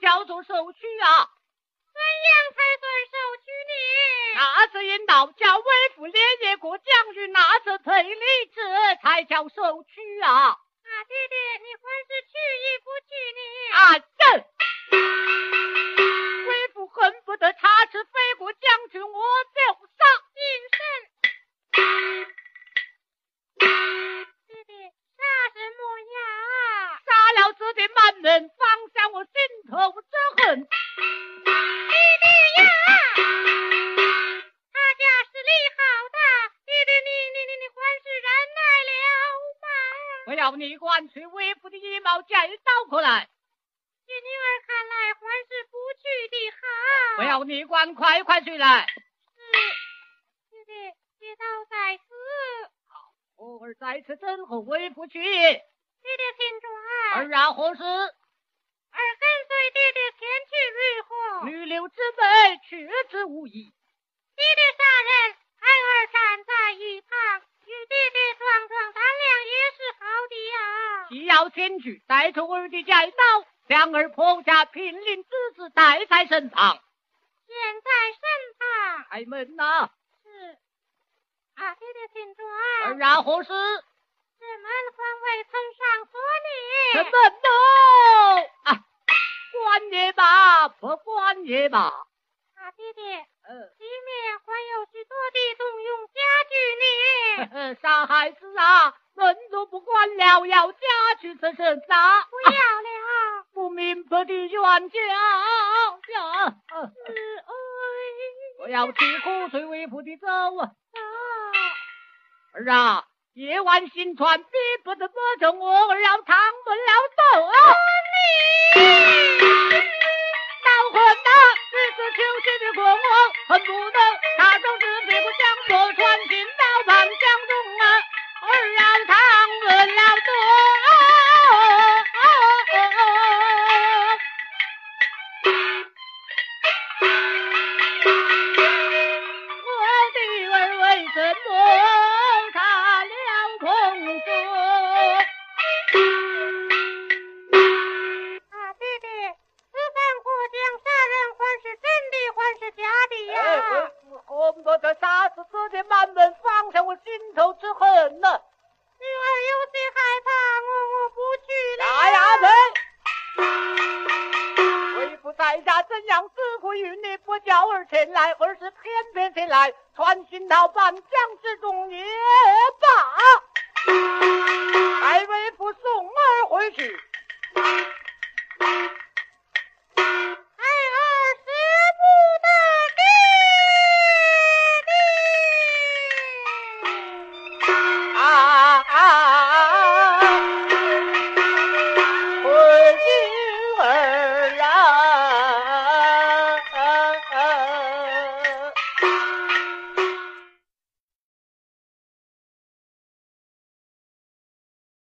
交做手续啊？怎样才算手续呢？拿着引导叫威府联合国将军拿着推理者才叫手续啊！啊，爹爹，你还是去意不去呢？啊，朕威府恨不得插翅飞国将军，我就上应身。 爹爹杀什么呀？杀了这对蛮人，放下我心头之恨。爹爹呀，他家实力好大，爹爹你还是忍耐了吧？我要你管崔威府的一毛钱倒过来。依女儿看来还是不去的好。我要你管快去来。是，爹爹爹到在此。 偶尔在此真后威不去。爹爹请转。儿啊何事？儿跟随爹爹前去御后。女流之辈，取之无疑。爹爹杀人，孩儿站在一旁，与爹爹撞咱俩也是好的呀。既要前去，带着儿的家刀，将儿婆家贫邻之子带在身旁。现在身旁。开门呐、啊！ 啊，爹爹请坐。儿啊，何事？这门关未曾上锁呢。什么都啊，关也罢，不关也罢。啊，爹爹，里面还有许多的动用家具呢。傻孩子啊，门都不关了，要家具这是啥？不要了。不明白的冤家。我要去口水微服的走啊。 儿啊，夜晚行船，逼不得摸着我，我要扛不了走啊！老混蛋，这次求学的国王恨不得他手指别不将我穿进到半江中啊！儿啊，扛不了走、我的儿为什么？ 将